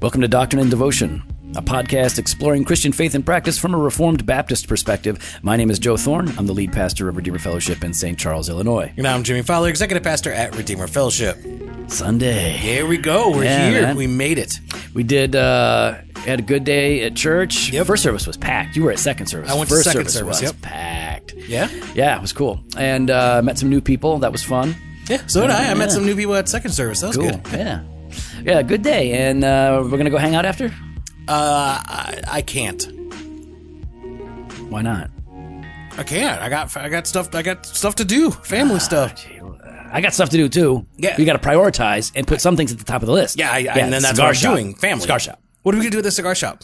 Welcome to Doctrine and Devotion, a podcast exploring Christian faith and practice from a Reformed Baptist perspective. My name is Joe Thorne. I'm the lead pastor of Redeemer Fellowship in St. Charles, Illinois. And I'm Jimmy Fowler, executive pastor at Redeemer Fellowship. Sunday. Here we go. We're here. Man. We made it. We did... had a good day at church. Yep. First service was packed. You were at second service. I went to second service. Yep. Packed. Yeah? Yeah, it was cool. And met some new people. That was fun. Yeah, so did I. Yeah. I met some new people at second service. That was cool. Good. Yeah. Yeah, good day. And we're going to go hang out after? I can't. Why not? I can't. I got stuff to do. Family stuff. Gee. I got stuff to do, too. Yeah. You got to prioritize and put some things at the top of the list. Yeah, and then that's what I'm doing. Family. Cigar shop. What are we going to do at the cigar shop?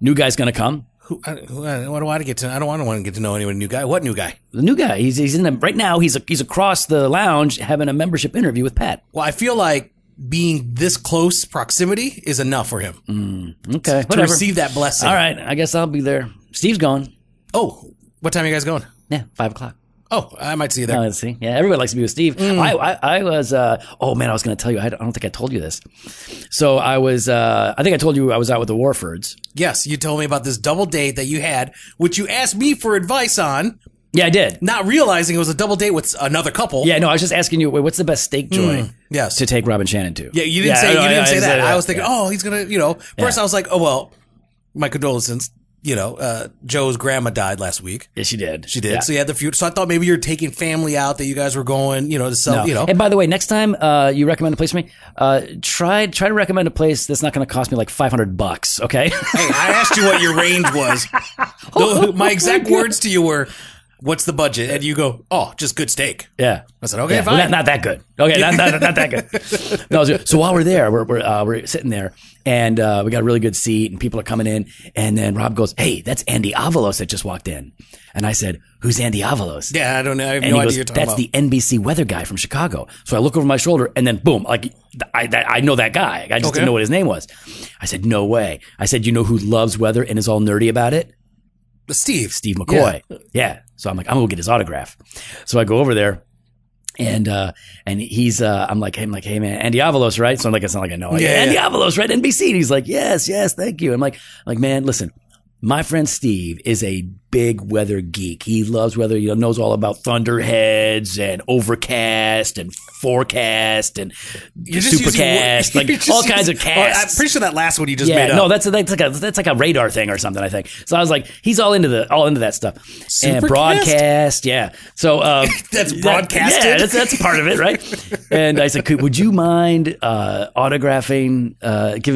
New guy's going to come. Who do I get to? I don't want to get to know anyone. New guy? What new guy? The new guy. He's in the right now. He's across the lounge having a membership interview with Pat. Well, I feel like being this close proximity is enough for him. Okay, to receive that blessing. All right, I guess I'll be there. Steve's going. Oh, what time are you guys going? Yeah, 5 o'clock. Oh, I might see you there. I see. Yeah, everybody likes to be with Steve. I was, oh man, I was going to tell you, I don't think I told you this. So I was, I think I told you I was out with the Warfords. Yes, you told me about this double date that you had, which you asked me for advice on. Yeah, I did. Not realizing it was a double date with another couple. Yeah, no, I was just asking you, wait, what's the best steak joint to take Rob and Shannon to? Yeah, you didn't say that. I was thinking, oh, he's going to, first I was like, oh, well, my condolences. Joe's grandma died last week. Yeah, she did. Yeah. So you had the funeral. So I thought maybe you were taking family out, that you guys were going, to sell, And by the way, next time you recommend a place for me, try to recommend a place that's not going to cost me like $500, okay? Hey, I asked you what your range was. My exact words to you were, what's the budget? And you go, oh, just good steak. Yeah. I said, okay, fine. Not that good. Okay, not that good. No, so while we're there, we're sitting there. And we got a really good seat and people are coming in. And then Rob goes, hey, that's Andy Avalos that just walked in. And I said, who's Andy Avalos? Yeah, I don't know. I have no idea you're talking about. That's the NBC weather guy from Chicago. So I look over my shoulder and then boom, like I know that guy. I just didn't know what his name was. I said, no way. I said, you know who loves weather and is all nerdy about it? Steve McCoy. Yeah. So I'm like, I'm going to get his autograph. So I go over there. And he's, I'm like, hey man, Andy Avalos, right? So I'm like, it's not like I know. Andy Avalos, right? NBC. And he's like, yes, thank you. I'm like, man, listen, my friend Steve is a big weather geek. He loves weather, knows all about thunderheads and overcast and forecast and supercast, all kinds of casts. I'm pretty sure that last one you just made up. No, that's like a radar thing or something, I think. So I was like, he's all into that stuff. Supercast? And broadcast, So that's broadcasted. That's part of it, right? And I said, would you mind autographing?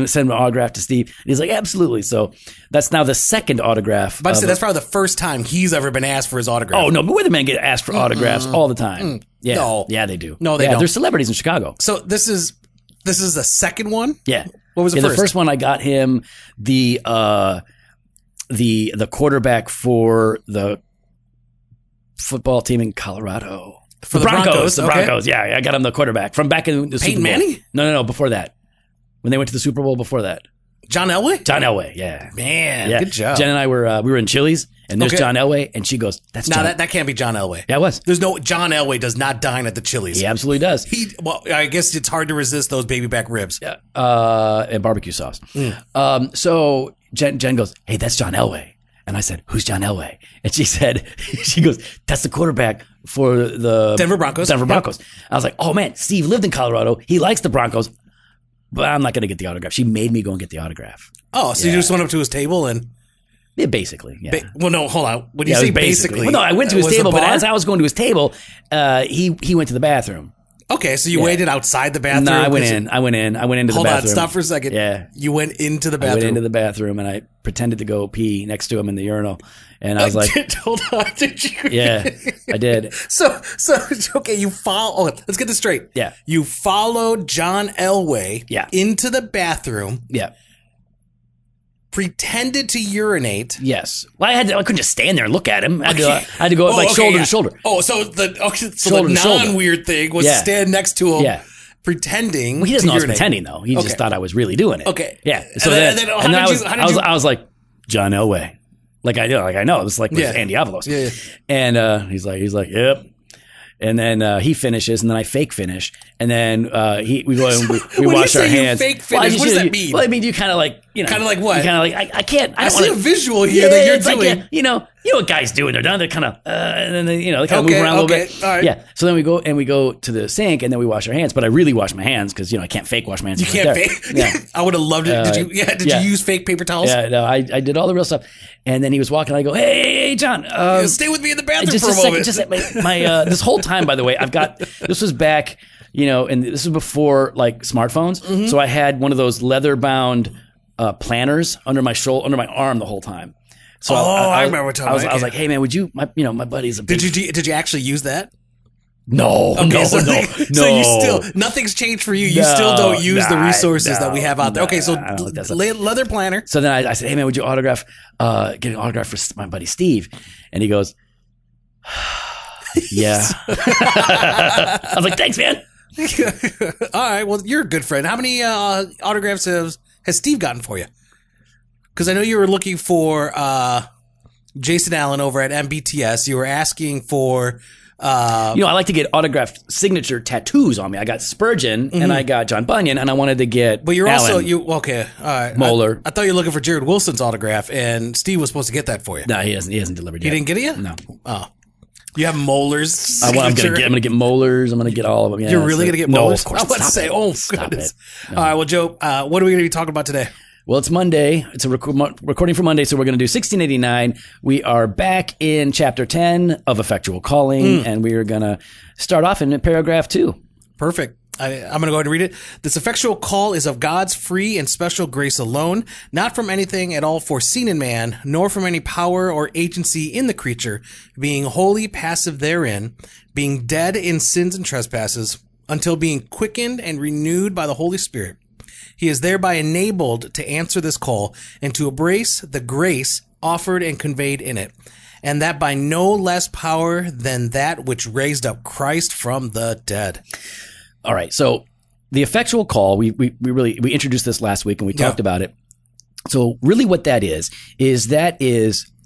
Send an autograph to Steve. And he's like, absolutely. So that's now the second autograph. But that's probably the first time he's ever been asked for his autograph. Oh no, but weathermen get asked for autographs all the time. Yeah, no. Yeah, they do. No, they don't. They're celebrities in Chicago. So this is the second one. Yeah, what was the first? The first one I got him the quarterback for the football team in Colorado for the Broncos. The Broncos. Yeah, I got him the quarterback from back in the Super Bowl. Peyton Manning? No, before that, when they went to the Super Bowl before that. John Elway? John Elway, yeah. Man, good job. Jen and I were we were in Chili's, and there's John Elway, and she goes, "That's John." No, that can't be John Elway. Yeah, it was. There's no John Elway does not dine at the Chili's. He absolutely does. Well, I guess it's hard to resist those baby back ribs. Yeah, and barbecue sauce. So Jen goes, "Hey, that's John Elway," and I said, "Who's John Elway?" And she said, "She goes, that's the quarterback for the Denver Broncos." I was like, "Oh man, Steve lived in Colorado. He likes the Broncos." But I'm not going to get the autograph. She made me go and get the autograph. Oh, so you just went up to his table and... Yeah, basically, yeah. Well, no, hold on. What do you say basically? Well, no, I went to his table, but as I was going to his table, he went to the bathroom. Okay, so you waited outside the bathroom? No, I went into the bathroom. Hold on, stop for a second. Yeah. You went into the bathroom. I went into the bathroom, and I pretended to go pee next to him in the urinal, and I was like... Hold on, did you? Yeah, I did. So okay, you follow... Oh, let's get this straight. Yeah. You followed John Elway into the bathroom. Yeah. Pretended to urinate. Yes. Well, I couldn't just stand there and look at him. I had to go up shoulder to shoulder. Oh, so the non-weird thing was to stand next to him pretending. Well, he doesn't know I was pretending, though. He just thought I was really doing it. Okay. Yeah. So and then I was like, John Elway. Like I know. It was like with Andy Avalos. Yeah, yeah. And he's like, yep. And then he finishes, and then I fake finish, and then we go and we wash our hands. Fake finish. Well, what does that mean? Well, I mean, you kind of like, you know, kind of like what? Kind of like I can't. I see a visual here that you're doing. Like, you know what guys do when they're done. They're kind of and then they move around a little bit. All right. Yeah. So then we go to the sink, and then we wash our hands. But I really wash my hands because I can't fake wash my hands. You can't fake. Yeah. I would have loved it. Did you use fake paper towels? Yeah. No, I did all the real stuff. And then he was walking. I go, hey, John, stay with me in the bathroom just for a moment. Just my this whole time, by the way, this was back, and this was before like smartphones. Mm-hmm. So I had one of those leather bound planners under my shoulder, under my arm the whole time. So I remember what time I was like, hey man, would you, my buddy's a big... Did you actually use that? No, okay, no, so no, no. So you still, nothing's changed for you. You still don't use the resources that we have out there. Okay, so leather planner. So then I said, hey man, would you get an autograph for my buddy Steve? And he goes, yeah. I was like, thanks man. All right, well, you're a good friend. How many autographs has Steve gotten for you? Because I know you were looking for Jason Allen over at MBTS. You were asking for... I like to get autographed signature tattoos on me. I got Spurgeon and I got John Bunyan, and I wanted to get. But you're Allen. Also all right. Moeller. I thought you were looking for Jared Wilson's autograph, and Steve was supposed to get that for you. No, he hasn't delivered yet. He didn't get it yet? No. Oh, you have Moeller's. I'm gonna get Moeller's. I'm gonna get all of them. Yeah, you're really gonna get Moeller's? No, of course. I was about to say, stop goodness. It. No. All right, well, Joe, what are we gonna be talking about today? Well, it's Monday. It's a recording for Monday, so we're going to do 1689. We are back in Chapter 10 of Effectual Calling, and we are going to start off in paragraph 2. Perfect. I'm going to go ahead and read it. This effectual call is of God's free and special grace alone, not from anything at all foreseen in man, nor from any power or agency in the creature, being wholly passive therein, being dead in sins and trespasses, until being quickened and renewed by the Holy Spirit. He is thereby enabled to answer this call and to embrace the grace offered and conveyed in it, and that by no less power than that which raised up Christ from the dead. All right. So the effectual call, we introduced this last week and we talked about it. So really what that is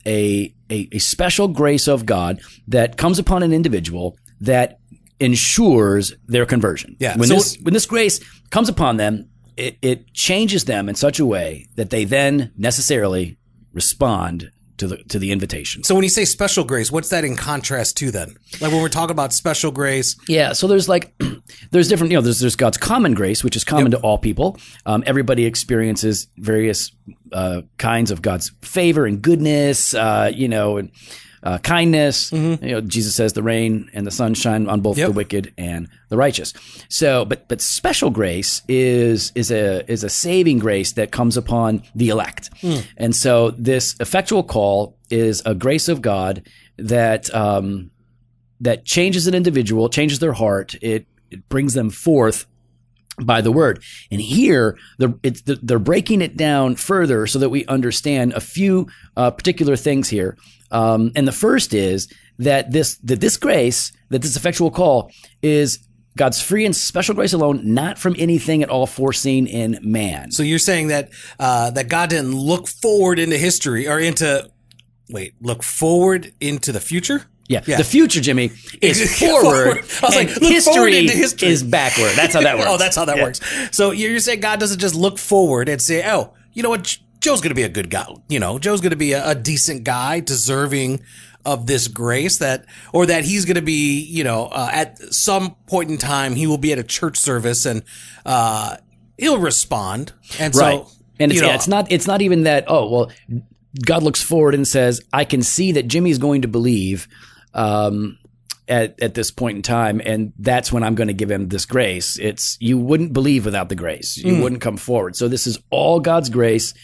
a special grace of God that comes upon an individual that ensures their conversion. Yeah. When this grace comes upon them, it changes them in such a way that they then necessarily respond to the invitation. So when you say special grace, what's that in contrast to then? Like when we're talking about special grace. Yeah. So there's there's different, there's God's common grace, which is common to all people. Everybody experiences various kinds of God's favor and goodness, and kindness. Mm-hmm. Jesus says the rain and the sun shine on both the wicked and the righteous. So, but special grace is a saving grace that comes upon the elect. Mm. And so this effectual call is a grace of God that that changes an individual, changes their heart. It brings them forth by the word. And here they're breaking it down further so that we understand a few particular things here. And the first is that this grace, that this effectual call is God's free and special grace alone, not from anything at all foreseen in man. So you're saying that that God didn't look forward into history or look forward into the future? Yeah, the future, Jimmy, is forward. I was like, look forward into history is backward. That's how that works. That's how that works. So you're saying God doesn't just look forward and say, oh, you know what? Joe's going to be a good guy. Joe's going to be a decent guy, deserving of this grace that he's going to be, at some point in time, he will be at a church service and he'll respond. And right. So, and it's not even that, God looks forward and says, I can see that Jimmy's going to believe at this point in time, and that's when I'm going to give him this grace. It's you wouldn't believe without the grace. You wouldn't come forward. So this is all God's grace,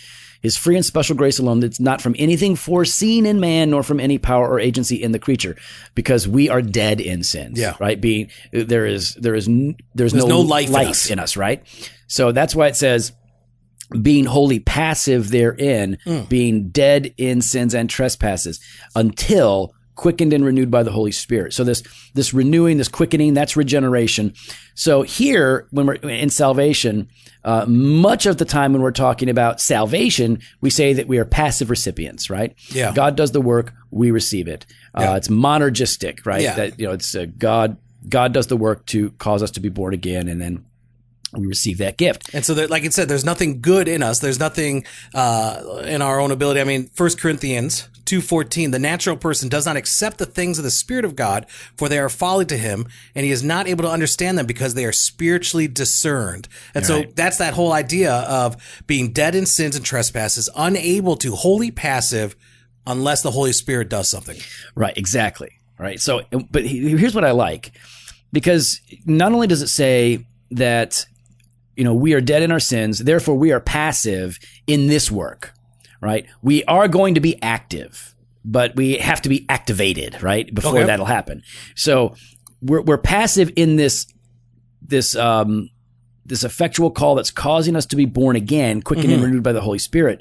his free and special grace alone. That's not from anything foreseen in man, nor from any power or agency in the creature, because we are dead in sins. Yeah. Right. There's no life in us. Right. So that's why it says, being wholly passive therein, being dead in sins and trespasses, until quickened and renewed by the Holy Spirit. So this renewing, this quickening, that's regeneration. So here, when we're in salvation, much of the time when we're talking about salvation, we say that we are passive recipients, right? Yeah. God does the work, we receive it. Yeah. It's monergistic, right? Yeah. That, it's God does the work to cause us to be born again, and then we receive that gift. And so that, like it said, there's nothing good in us. There's nothing in our own ability. I mean, 1 Corinthians 2:14, the natural person does not accept the things of the Spirit of God, for they are folly to him, and he is not able to understand them because they are spiritually discerned. And so that's that whole idea of being dead in sins and trespasses, unable to, wholly passive, unless the Holy Spirit does something. Right, exactly. Right. So, but here's what I like, because not only does it say that, we are dead in our sins, therefore we are passive in this work, right? We are going to be active, but we have to be activated, right? Before that'll happen. So we're passive in this effectual call that's causing us to be born again, quickened and renewed by the Holy Spirit.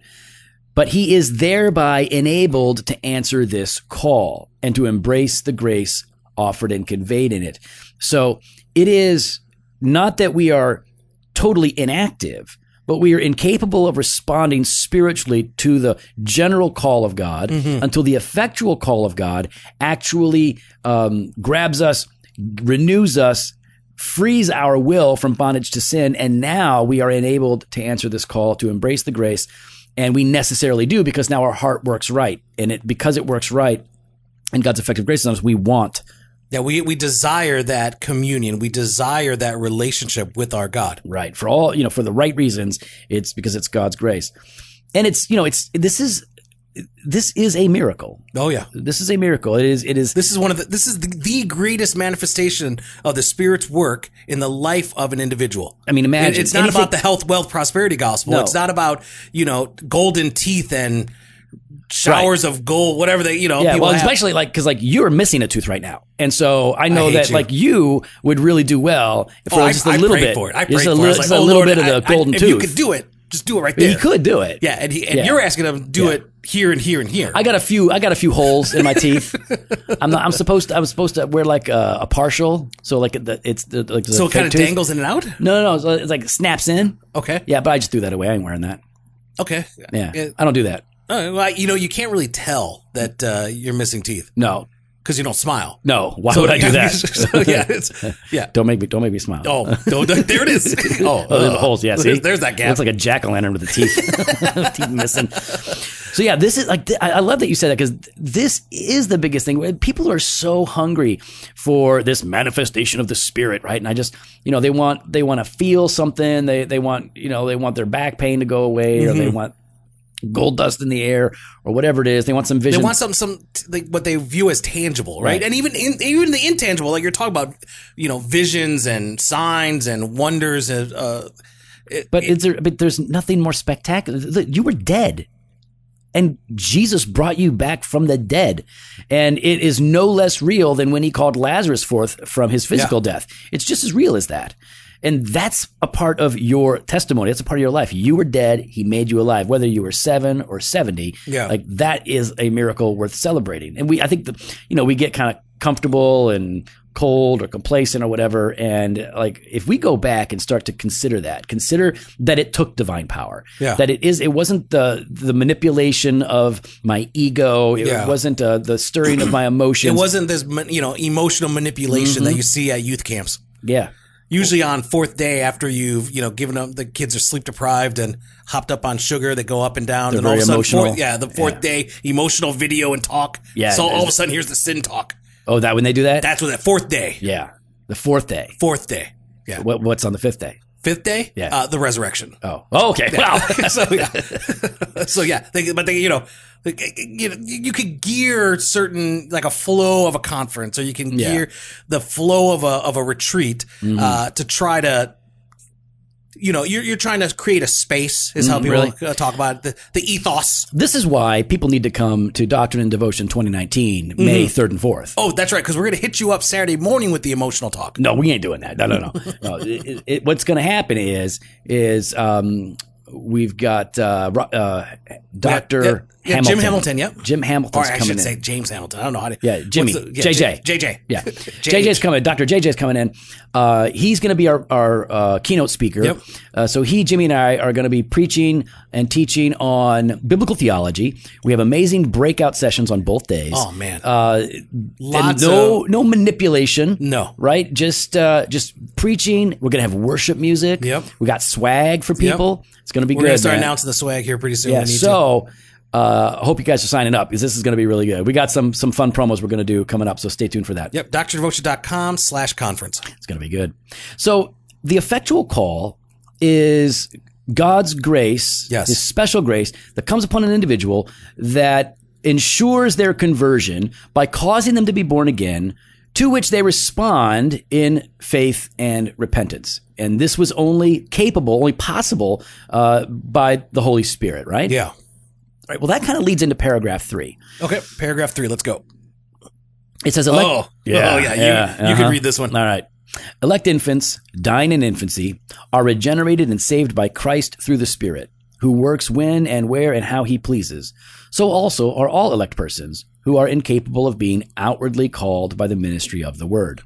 But he is thereby enabled to answer this call and to embrace the grace offered and conveyed in it. So it is not that we are totally inactive, but we are incapable of responding spiritually to the general call of God until the effectual call of God actually grabs us, renews us, frees our will from bondage to sin. And now we are enabled to answer this call, to embrace the grace. And we necessarily do, because now our heart works right. And because it works right and God's effective grace is on us, we want. Yeah, we desire that communion. We desire that relationship with our God. Right. For all, for the right reasons, it's because it's God's grace. And this is a miracle. Oh yeah. This is a miracle. It is. This is the greatest manifestation of the Spirit's work in the life of an individual. I mean, imagine. It's not about the health, wealth, prosperity gospel. No. It's not about, golden teeth and showers of gold, whatever they, Yeah, well, especially because you're missing a tooth right now. And so I know that you would really do well for just a little bit. For it. I prayed for it. Just a little bit of the golden tooth. If you could do it. Just do it right there. He could do it. Yeah, and you're asking him to do it here and here and here. I got a few holes in my teeth. I was supposed to wear like a partial, so like so it kind of dangles in and out. No, so it's like snaps in. Okay. Yeah, but I just threw that away. I ain't wearing that. Okay. Yeah, I don't do that. Well, you can't really tell that you're missing teeth. No. Because you don't smile. No, why would I do that? Don't make me smile. Oh, there it is. The holes. Yeah, see? There's that gap. It's like a jack-o'-lantern with the teeth, teeth missing. So yeah, this is I love that you said that, because this is the biggest thing. People are so hungry for this manifestation of the Spirit, right? And I just, they want to feel something. They want their back pain to go away, or they want gold dust in the air, or whatever it is. They want some vision. They want some what they view as tangible, right? And even the intangible, like you're talking about, visions and signs and wonders. But there's nothing more spectacular. Look, you were dead, and Jesus brought you back from the dead, and it is no less real than when he called Lazarus forth from his physical death. It's just as real as that. And that's a part of your testimony. That's a part of your life. You were dead. He made you alive, whether you were 7 or 70. Yeah. Like, that is a miracle worth celebrating. And I think we get kind of comfortable and cold or complacent or whatever. And like, if we go back and start to consider that it took divine power, that it wasn't the manipulation of my ego. It wasn't the stirring of my emotions. It wasn't this, emotional manipulation that you see at youth camps. Yeah. Usually on fourth day after you've, given up, the kids are sleep deprived and hopped up on sugar. They go up and down. They're and all very of a sudden, emotional. The fourth day, emotional video and talk. Yeah. So all of a sudden, here's the sin talk. Oh, that when they do that? That's when that fourth day. Yeah. The fourth day. Fourth day. Yeah. What's on the fifth day? Fifth day? Yeah. The resurrection. Oh okay. Yeah. Wow. You could gear certain, like a flow of a conference, or you can gear the flow of a retreat to try to, you're trying to create a space is how people talk about it, the ethos. This is why people need to come to Doctrine and Devotion 2019, May 3rd and 4th. Oh, that's right, because we're going to hit you up Saturday morning with the emotional talk. No, we ain't doing that. No. What's going to happen is We've got Dr. Hamilton. Jim Hamilton, yep. Jim Hamilton's coming in. Or I should say James Hamilton. I don't know how to. Yeah, Jimmy. JJ. Yeah. JJ's coming. Dr. JJ's coming in. He's going to be our keynote speaker. Yep. So he, Jimmy, and I are going to be preaching and teaching on biblical theology. We have amazing breakout sessions on both days. Oh, man. No manipulation. No. Right? Just preaching. We're going to have worship music. Yep. We got swag for people. Yep. It's going to be good. We're going to start announcing the swag here pretty soon. Yeah, so I hope you guys are signing up because this is going to be really good. We got some fun promos we're going to do coming up, so stay tuned for that. Yep, doctordevotion.com/conference. It's going to be good. So the effectual call is God's grace, His special grace that comes upon an individual that ensures their conversion by causing them to be born again, to which they respond in faith and repentance. And this was only possible by the Holy Spirit, right? Yeah. All right. Well, that kind of leads into paragraph 3. Okay. Paragraph 3. Let's go. It says, You can read this one. All right. Elect infants, dying in infancy, are regenerated and saved by Christ through the Spirit, who works when and where and how he pleases. So also are all elect persons who are incapable of being outwardly called by the ministry of the word.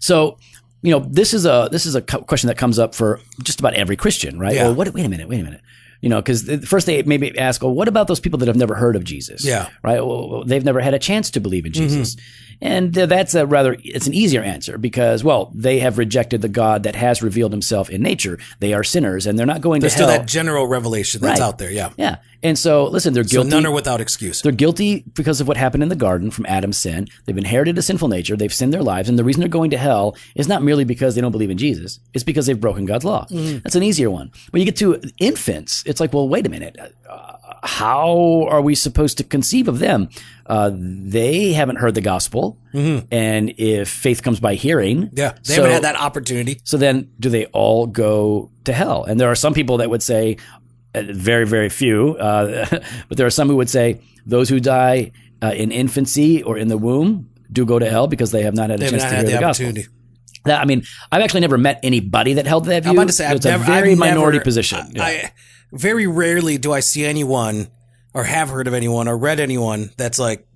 So, you know, this is a question that comes up for just about every Christian, right? Yeah. Well, wait a minute. You know, because first they maybe ask, well, what about those people that have never heard of Jesus? Yeah. Right? Well, they've never had a chance to believe in Jesus. Mm-hmm. And it's an easier answer because, well, they have rejected the God that has revealed himself in nature. They are sinners and they're not going to hell. There's still that general revelation that's out there. Yeah. Yeah. And so, listen, they're guilty. So none are without excuse. They're guilty because of what happened in the garden from Adam's sin. They've inherited a sinful nature. They've sinned their lives. And the reason they're going to hell is not merely because they don't believe in Jesus. It's because they've broken God's law. Mm-hmm. That's an easier one. When you get to infants, it's like, well, wait a minute. How are we supposed to conceive of them? They haven't heard the gospel. Mm-hmm. And if faith comes by hearing. Yeah, they haven't had that opportunity. So then do they all go to hell? And there are some people that would say, very, very few, but there are some who would say those who die in infancy or in the womb do go to hell because they have not had a chance to hear the gospel. That, I mean, I've actually never met anybody that held that view. I'm about to say, it's a very minority position. Very rarely do I see anyone or have heard of anyone or read anyone that's like,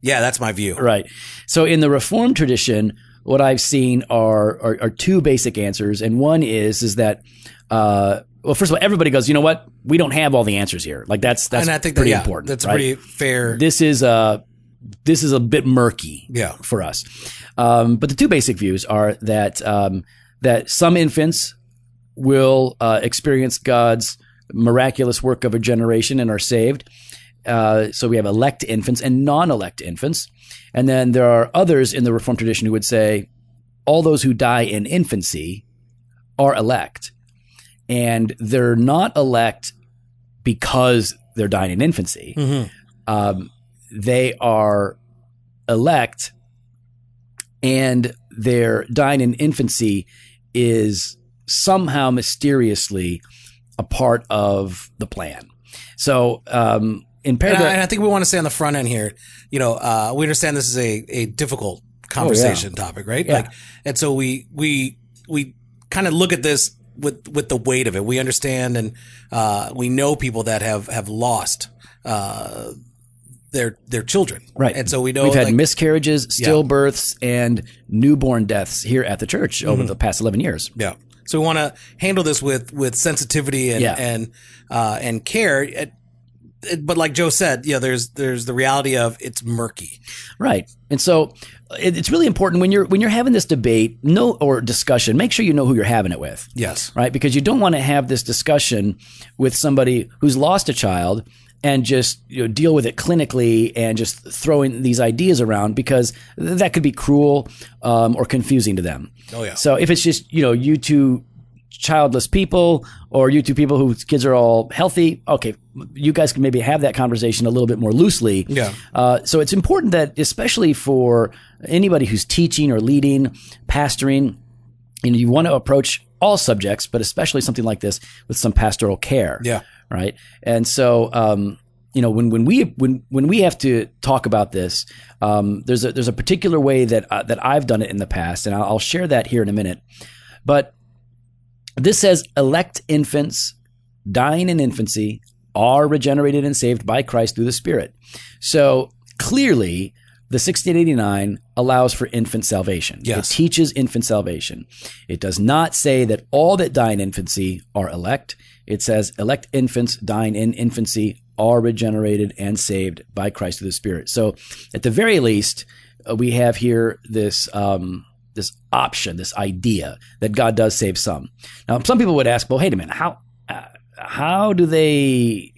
yeah, that's my view. Right. So in the Reformed tradition, what I've seen are two basic answers. And one is that, well, first of all, everybody goes, you know what? We don't have all the answers here. Like that's and I think pretty important. That's pretty fair. This is a bit murky for us. But the two basic views are that some infants will experience God's miraculous work of regeneration and are saved. So we have elect infants and non-elect infants. And then there are others in the Reformed tradition who would say all those who die in infancy are elect. And they're not elect because they're dying in infancy. Mm-hmm. They are elect and their dying in infancy is somehow mysteriously a part of the plan. So in paragraph, and I think we want to say on the front end here, you know, we understand this is a difficult conversation topic, right? Yeah. Like, and so we kind of look at this with the weight of it. We understand and we know people that have lost their children. Right. And so we know we've had miscarriages, stillbirths, and newborn deaths here at the church over the past 11 years. Yeah. So we want to handle this with sensitivity and care. But like Joe said, there's the reality of it's murky. Right. And so it's really important when you're having this debate or discussion, make sure you know who you're having it with. Yes. Right. Because you don't want to have this discussion with somebody who's lost a child and just deal with it clinically and just throwing these ideas around because that could be cruel or confusing to them. Oh, yeah. So if it's just, you two childless people or you two people whose kids are all healthy, okay, you guys can maybe have that conversation a little bit more loosely. Yeah. So it's important that, especially for anybody who's teaching or leading, pastoring, you want to approach all subjects, but especially something like this with some pastoral care. Yeah. Right. And so, when we have to talk about this, there's a particular way that I've done it in the past, and I'll share that here in a minute. But this says elect infants dying in infancy, are regenerated and saved by Christ through the Spirit. So clearly, the 1689 allows for infant salvation. Yes. It teaches infant salvation. It does not say that all that die in infancy are elect. It says elect infants dying in infancy are regenerated and saved by Christ through the Spirit. So at the very least, we have here this this option, this idea that God does save some. Now, some people would ask, well, hey, a minute, how do they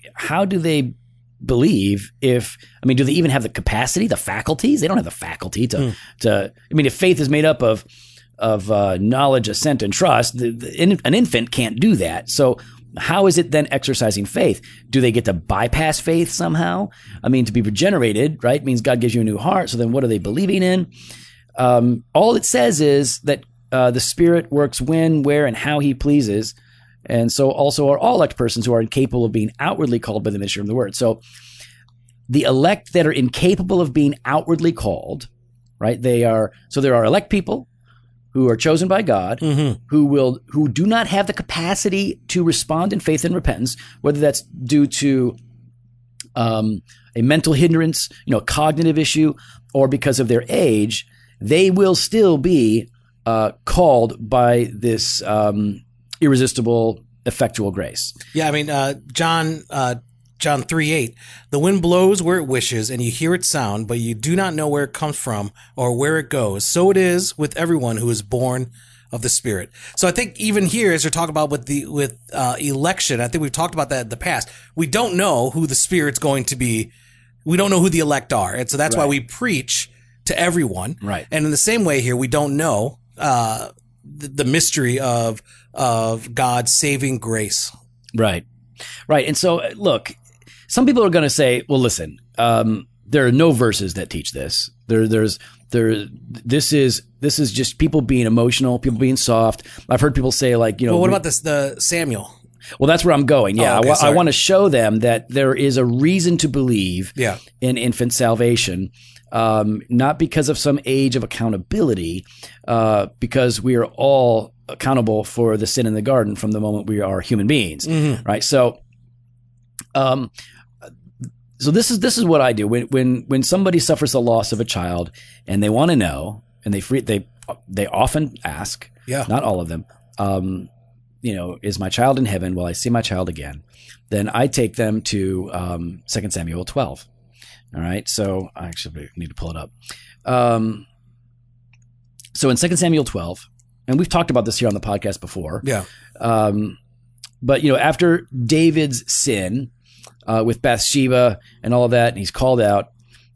believe if, I mean, do they even have the capacity, the faculties? They don't have the faculty to I mean, if faith is made up of knowledge, assent, and trust, an infant can't do that. So how is it then exercising faith? Do they get to bypass faith somehow? I mean, to be regenerated, right, means God gives you a new heart. So then what are they believing in? All it says is that the Spirit works when, where, and how he pleases. And so also are all elect persons who are incapable of being outwardly called by the ministry of the word. So the elect that are incapable of being outwardly called, right? They are, so there are elect people who are chosen by God, mm-hmm. who do not have the capacity to respond in faith and repentance, whether that's due to a mental hindrance, you know, a cognitive issue, or because of their age, they will still be called by this irresistible, effectual grace. Yeah, I mean, John 3:8, the wind blows where it wishes, and you hear its sound, but you do not know where it comes from or where it goes. So it is with everyone who is born of the Spirit. So I think even here, as you're talking about with election, I think we've talked about that in the past. We don't know who the Spirit's going to be. We don't know who the elect are, and so that's right. Why we preach to everyone. Right. And in the same way here, we don't know the mystery of God's saving grace. Right. Right. And so, look, some people are going to say, well, listen, there are no verses that teach this. This is just people being emotional, people being soft. I've heard people say, like, you know, well, what about this, the Samuel? Well, that's where I'm going. Yeah. Oh, okay, I want to show them that there is a reason to believe in infant salvation. Not because of some age of accountability, because we are all accountable for the sin in the garden from the moment we are human beings, mm-hmm. right? So, so this is what I do when somebody suffers the loss of a child and they want to know, and they often ask, not all of them, you know, is my child in heaven? Will I see my child again? Then I take them to Second Samuel 12. All right, so I actually need to pull it up. So in 2 Samuel 12, and we've talked about this here on the podcast before. Yeah. But, you know, after David's sin with Bathsheba and all of that, and he's called out,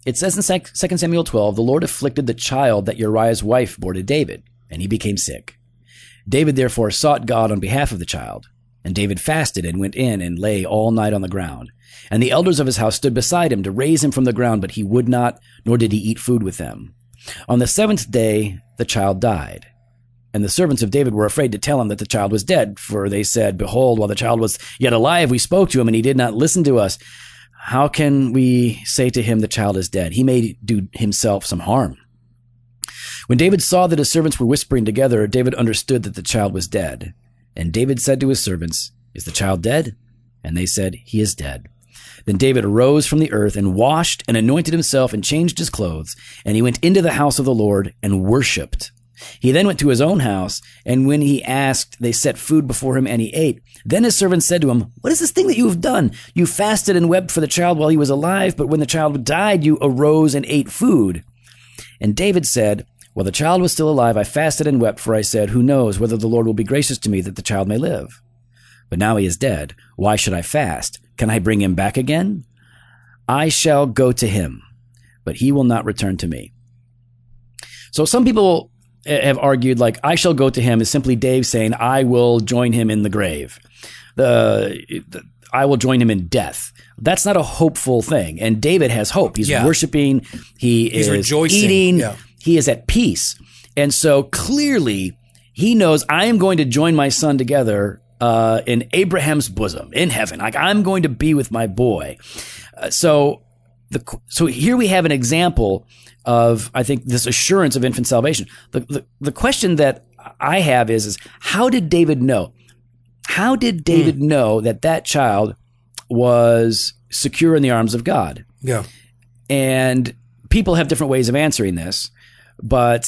it says in 2 Samuel 12, the Lord afflicted the child that Uriah's wife bore to David, and he became sick. David therefore sought God on behalf of the child. And David fasted and went in and lay all night on the ground. And the elders of his house stood beside him to raise him from the ground, but he would not, nor did he eat food with them. On the seventh day, the child died. And the servants of David were afraid to tell him that the child was dead, for they said, behold, while the child was yet alive, we spoke to him, and he did not listen to us. How can we say to him the child is dead? He may do himself some harm. When David saw that his servants were whispering together, David understood that the child was dead. And David said to his servants, is the child dead? And they said, he is dead. Then David arose from the earth and washed and anointed himself and changed his clothes. And he went into the house of the Lord and worshiped. He then went to his own house. And when he asked, they set food before him and he ate. Then his servants said to him, what is this thing that you have done? You fasted and wept for the child while he was alive. But when the child died, you arose and ate food. And David said, while the child was still alive, I fasted and wept, for I said, who knows whether the Lord will be gracious to me that the child may live? But now he is dead. Why should I fast? Can I bring him back again? I shall go to him, but he will not return to me. So some people have argued, like, I shall go to him is simply Dave saying, I will join him in the grave. I will join him in death. That's not a hopeful thing. And David has hope. He's worshiping. He's rejoicing. Eating. Yeah. He is at peace. And so clearly he knows I am going to join my son together in Abraham's bosom in heaven. Like, I'm going to be with my boy. So here we have an example of, I think, this assurance of infant salvation. The question that I have is how did David know? How did David know that that child was secure in the arms of God? Yeah. And people have different ways of answering this, but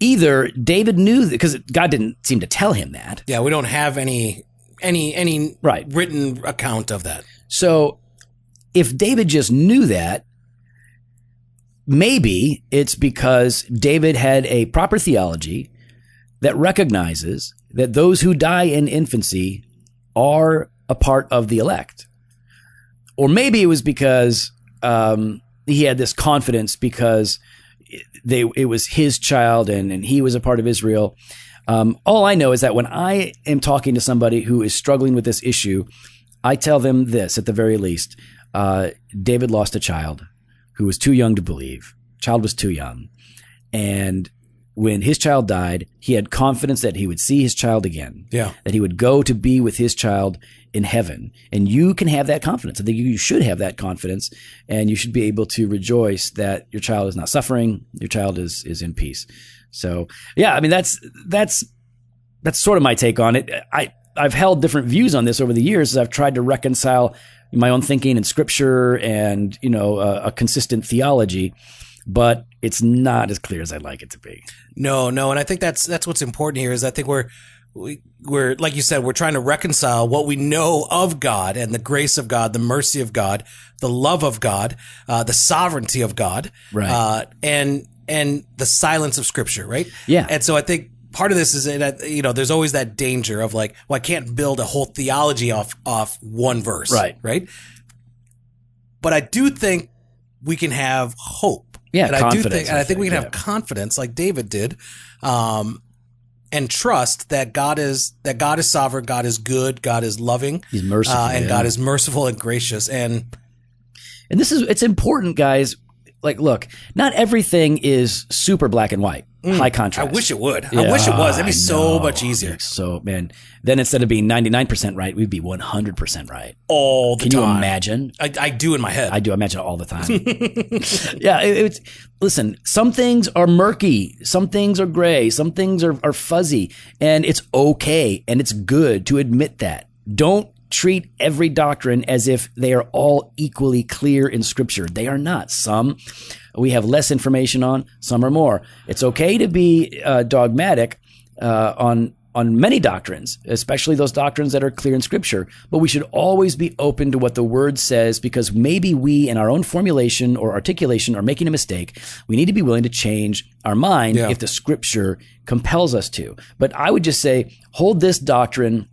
either David knew, because God didn't seem to tell him that. Yeah, we don't have any right. written account of that. So if David just knew that, maybe it's because David had a proper theology that recognizes that those who die in infancy are a part of the elect. Or maybe it was because he had this confidence because it was his child and he was a part of Israel. All I know is that when I am talking to somebody who is struggling with this issue, I tell them this at the very least. David lost a child who was too young to believe. Child was too young. And when his child died, he had confidence that he would see his child again, yeah. that he would go to be with his child in heaven. And you can have that confidence. I think you should have that confidence, and you should be able to rejoice that your child is not suffering. Your child is in peace. So, yeah, I mean, that's sort of my take on it. I've held different views on this over the years as I've tried to reconcile my own thinking and scripture and, a consistent theology. But it's not as clear as I'd like it to be. No. And I think that's what's important here is I think we're like you said, we're trying to reconcile what we know of God and the grace of God, the mercy of God, the love of God, the sovereignty of God, right. And the silence of scripture, right? Yeah. And so I think part of this is that, there's always that danger of like, well, I can't build a whole theology off one verse, right? But I do think we can have hope. Yeah, and I think we can have confidence, like David did, and trust that God is sovereign, God is good, God is loving, He's merciful, and God is merciful and gracious. And it's important, guys. Like, look, not everything is super black and white, high contrast. I wish it would. Yeah. I wish it was. That'd be so much easier. So, man, then instead of being 99% right, we'd be 100% right. All the time. Can you imagine? I do in my head. I do. I imagine it all the time. Yeah. Listen, some things are murky. Some things are gray. Some things are fuzzy. And it's okay. And it's good to admit that. Don't treat every doctrine as if they are all equally clear in Scripture. They are not. Some we have less information on, some are more. It's okay to be dogmatic on many doctrines, especially those doctrines that are clear in Scripture. But we should always be open to what the Word says, because maybe we, in our own formulation or articulation, are making a mistake. We need to be willing to change our mind if the Scripture compels us to. But I would just say, hold this doctrine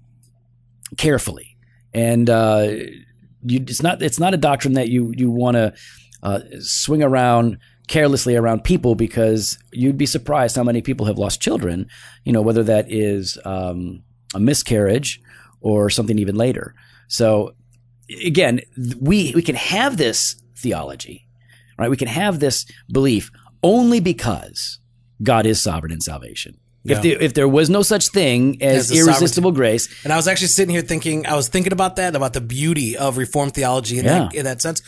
carefully. And it's not a doctrine that you want to swing around carelessly around people, because you'd be surprised how many people have lost children, whether that is a miscarriage or something even later. So again, we can have this theology, right? We can have this belief only because God is sovereign in salvation. Yeah. If there was no such thing as irresistible grace. And I was actually sitting here thinking about that, about the beauty of Reformed theology in that sense.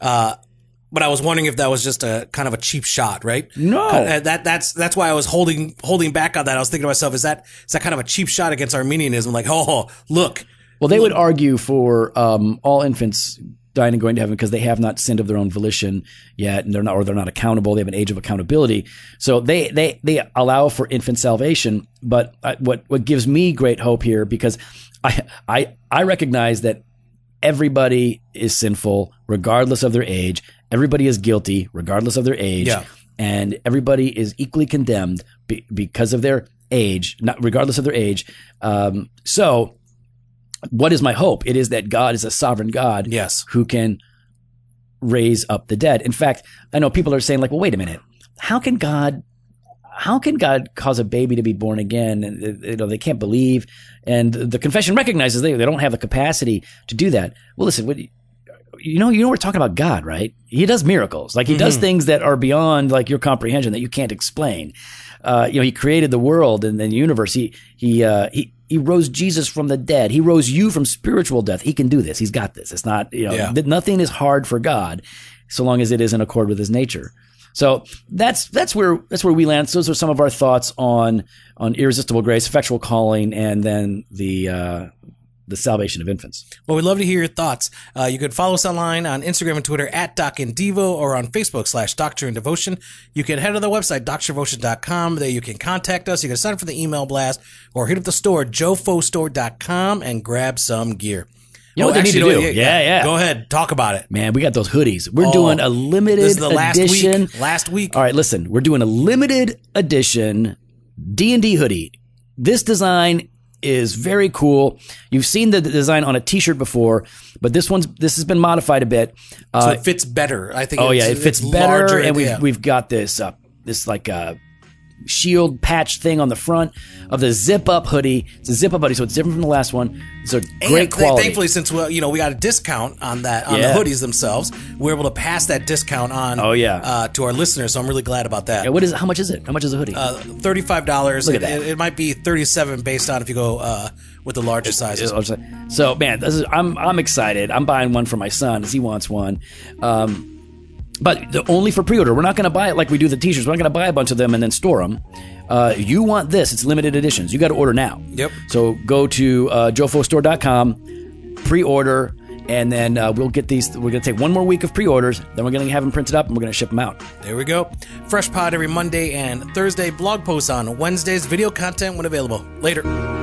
But I was wondering if that was just a kind of a cheap shot, right? No. That's why I was holding back on that. I was thinking to myself, is that kind of a cheap shot against Arminianism? Like, oh, look. Well, they would argue for all infants dying and going to heaven because they have not sinned of their own volition yet, and they're not accountable. They have an age of accountability, so they allow for infant salvation. But what gives me great hope here, because I recognize that everybody is sinful regardless of their age. Everybody is guilty regardless of their age, and everybody is equally condemned because of their age, not regardless of their age. So. What is my hope? It is that God is a sovereign God who can raise up the dead. In fact, I know people are saying, like, well, wait a minute. How can God cause a baby to be born again? And, they can't believe. And the confession recognizes they don't have the capacity to do that. Well, listen, you know we're talking about God, right? He does miracles. Like, he does things that are beyond, like, your comprehension that you can't explain. He created the world and the universe. He rose Jesus from the dead. He rose you from spiritual death. He can do this. He's got this. It's not, nothing is hard for God so long as it is in accord with his nature. So that's where we land. So those are some of our thoughts on irresistible grace, effectual calling, and then the salvation of infants. Well, we'd love to hear your thoughts. You can follow us online on Instagram and Twitter at Doc and Devo, or on Facebook / Doctrine and Devotion. You can head to the website, doctordevotion.com. There you can contact us. You can sign up for the email blast or hit up the store, jofostore.com, and grab some gear. You know what they need to do? Yeah. Go ahead. Talk about it. Man, we got those hoodies. We're doing a limited edition. Last week. All right, listen. We're doing a limited edition D&D hoodie. This design is very cool. You've seen the design on a t-shirt before, but this has been modified a bit. So it fits better. I think it fits better. Larger, and we've got this like shield patch thing on the front of the zip-up hoodie. It's a zip-up hoodie, so it's different from the last one. It's a great quality. Thankfully, since we got a discount on that the hoodies themselves, we're able to pass that discount on to our listeners, so I'm really glad about that. Yeah, how much is it? How much is a hoodie? $35. Look at that. It might be $37 based on if you go with the larger sizes. So, man, I'm excited. I'm buying one for my son because he wants one. But only for pre-order. We're not going to buy it like we do the t-shirts. We're not going to buy a bunch of them and then store them. You want this. It's limited editions. You got to order now. Yep. So go to jofostore.com, pre-order, and then we'll get these. We're going to take one more week of pre-orders. Then we're going to have them printed up, and we're going to ship them out. There we go. Fresh pod every Monday and Thursday. Blog posts on Wednesdays. Video content when available. Later.